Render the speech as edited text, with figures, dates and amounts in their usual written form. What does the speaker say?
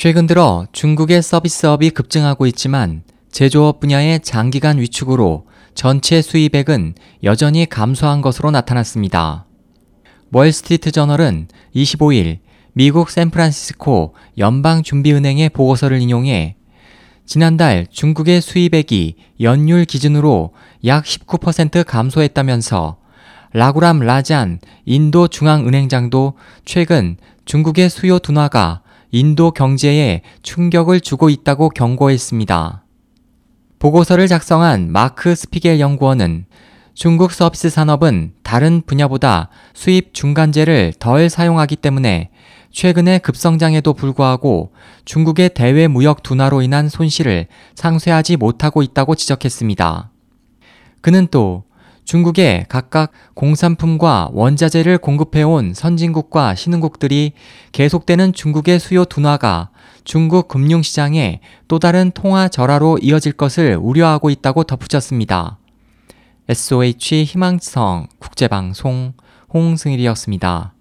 최근 들어 중국의 서비스업이 급증하고 있지만 제조업 분야의 장기간 위축으로 전체 수입액은 여전히 감소한 것으로 나타났습니다. 월스트리트 저널은 25일 미국 샌프란시스코 연방준비은행의 보고서를 인용해 지난달 중국의 수입액이 연율 기준으로 약 19% 감소했다면서 라구람 라잔 인도 중앙은행장도 최근 중국의 수요 둔화가 인도 경제에 충격을 주고 있다고 경고했습니다. 보고서를 작성한 마크 스피겔 연구원은 중국 서비스 산업은 다른 분야보다 수입 중간재를 덜 사용하기 때문에 최근의 급성장에도 불구하고 중국의 대외 무역 둔화로 인한 손실을 상쇄하지 못하고 있다고 지적했습니다. 그는 또 중국에 각각 공산품과 원자재를 공급해온 선진국과 신흥국들이 계속되는 중국의 수요 둔화가 중국 금융시장에 또 다른 통화 절하로 이어질 것을 우려하고 있다고 덧붙였습니다. SOH 희망성 국제방송 홍승일이었습니다.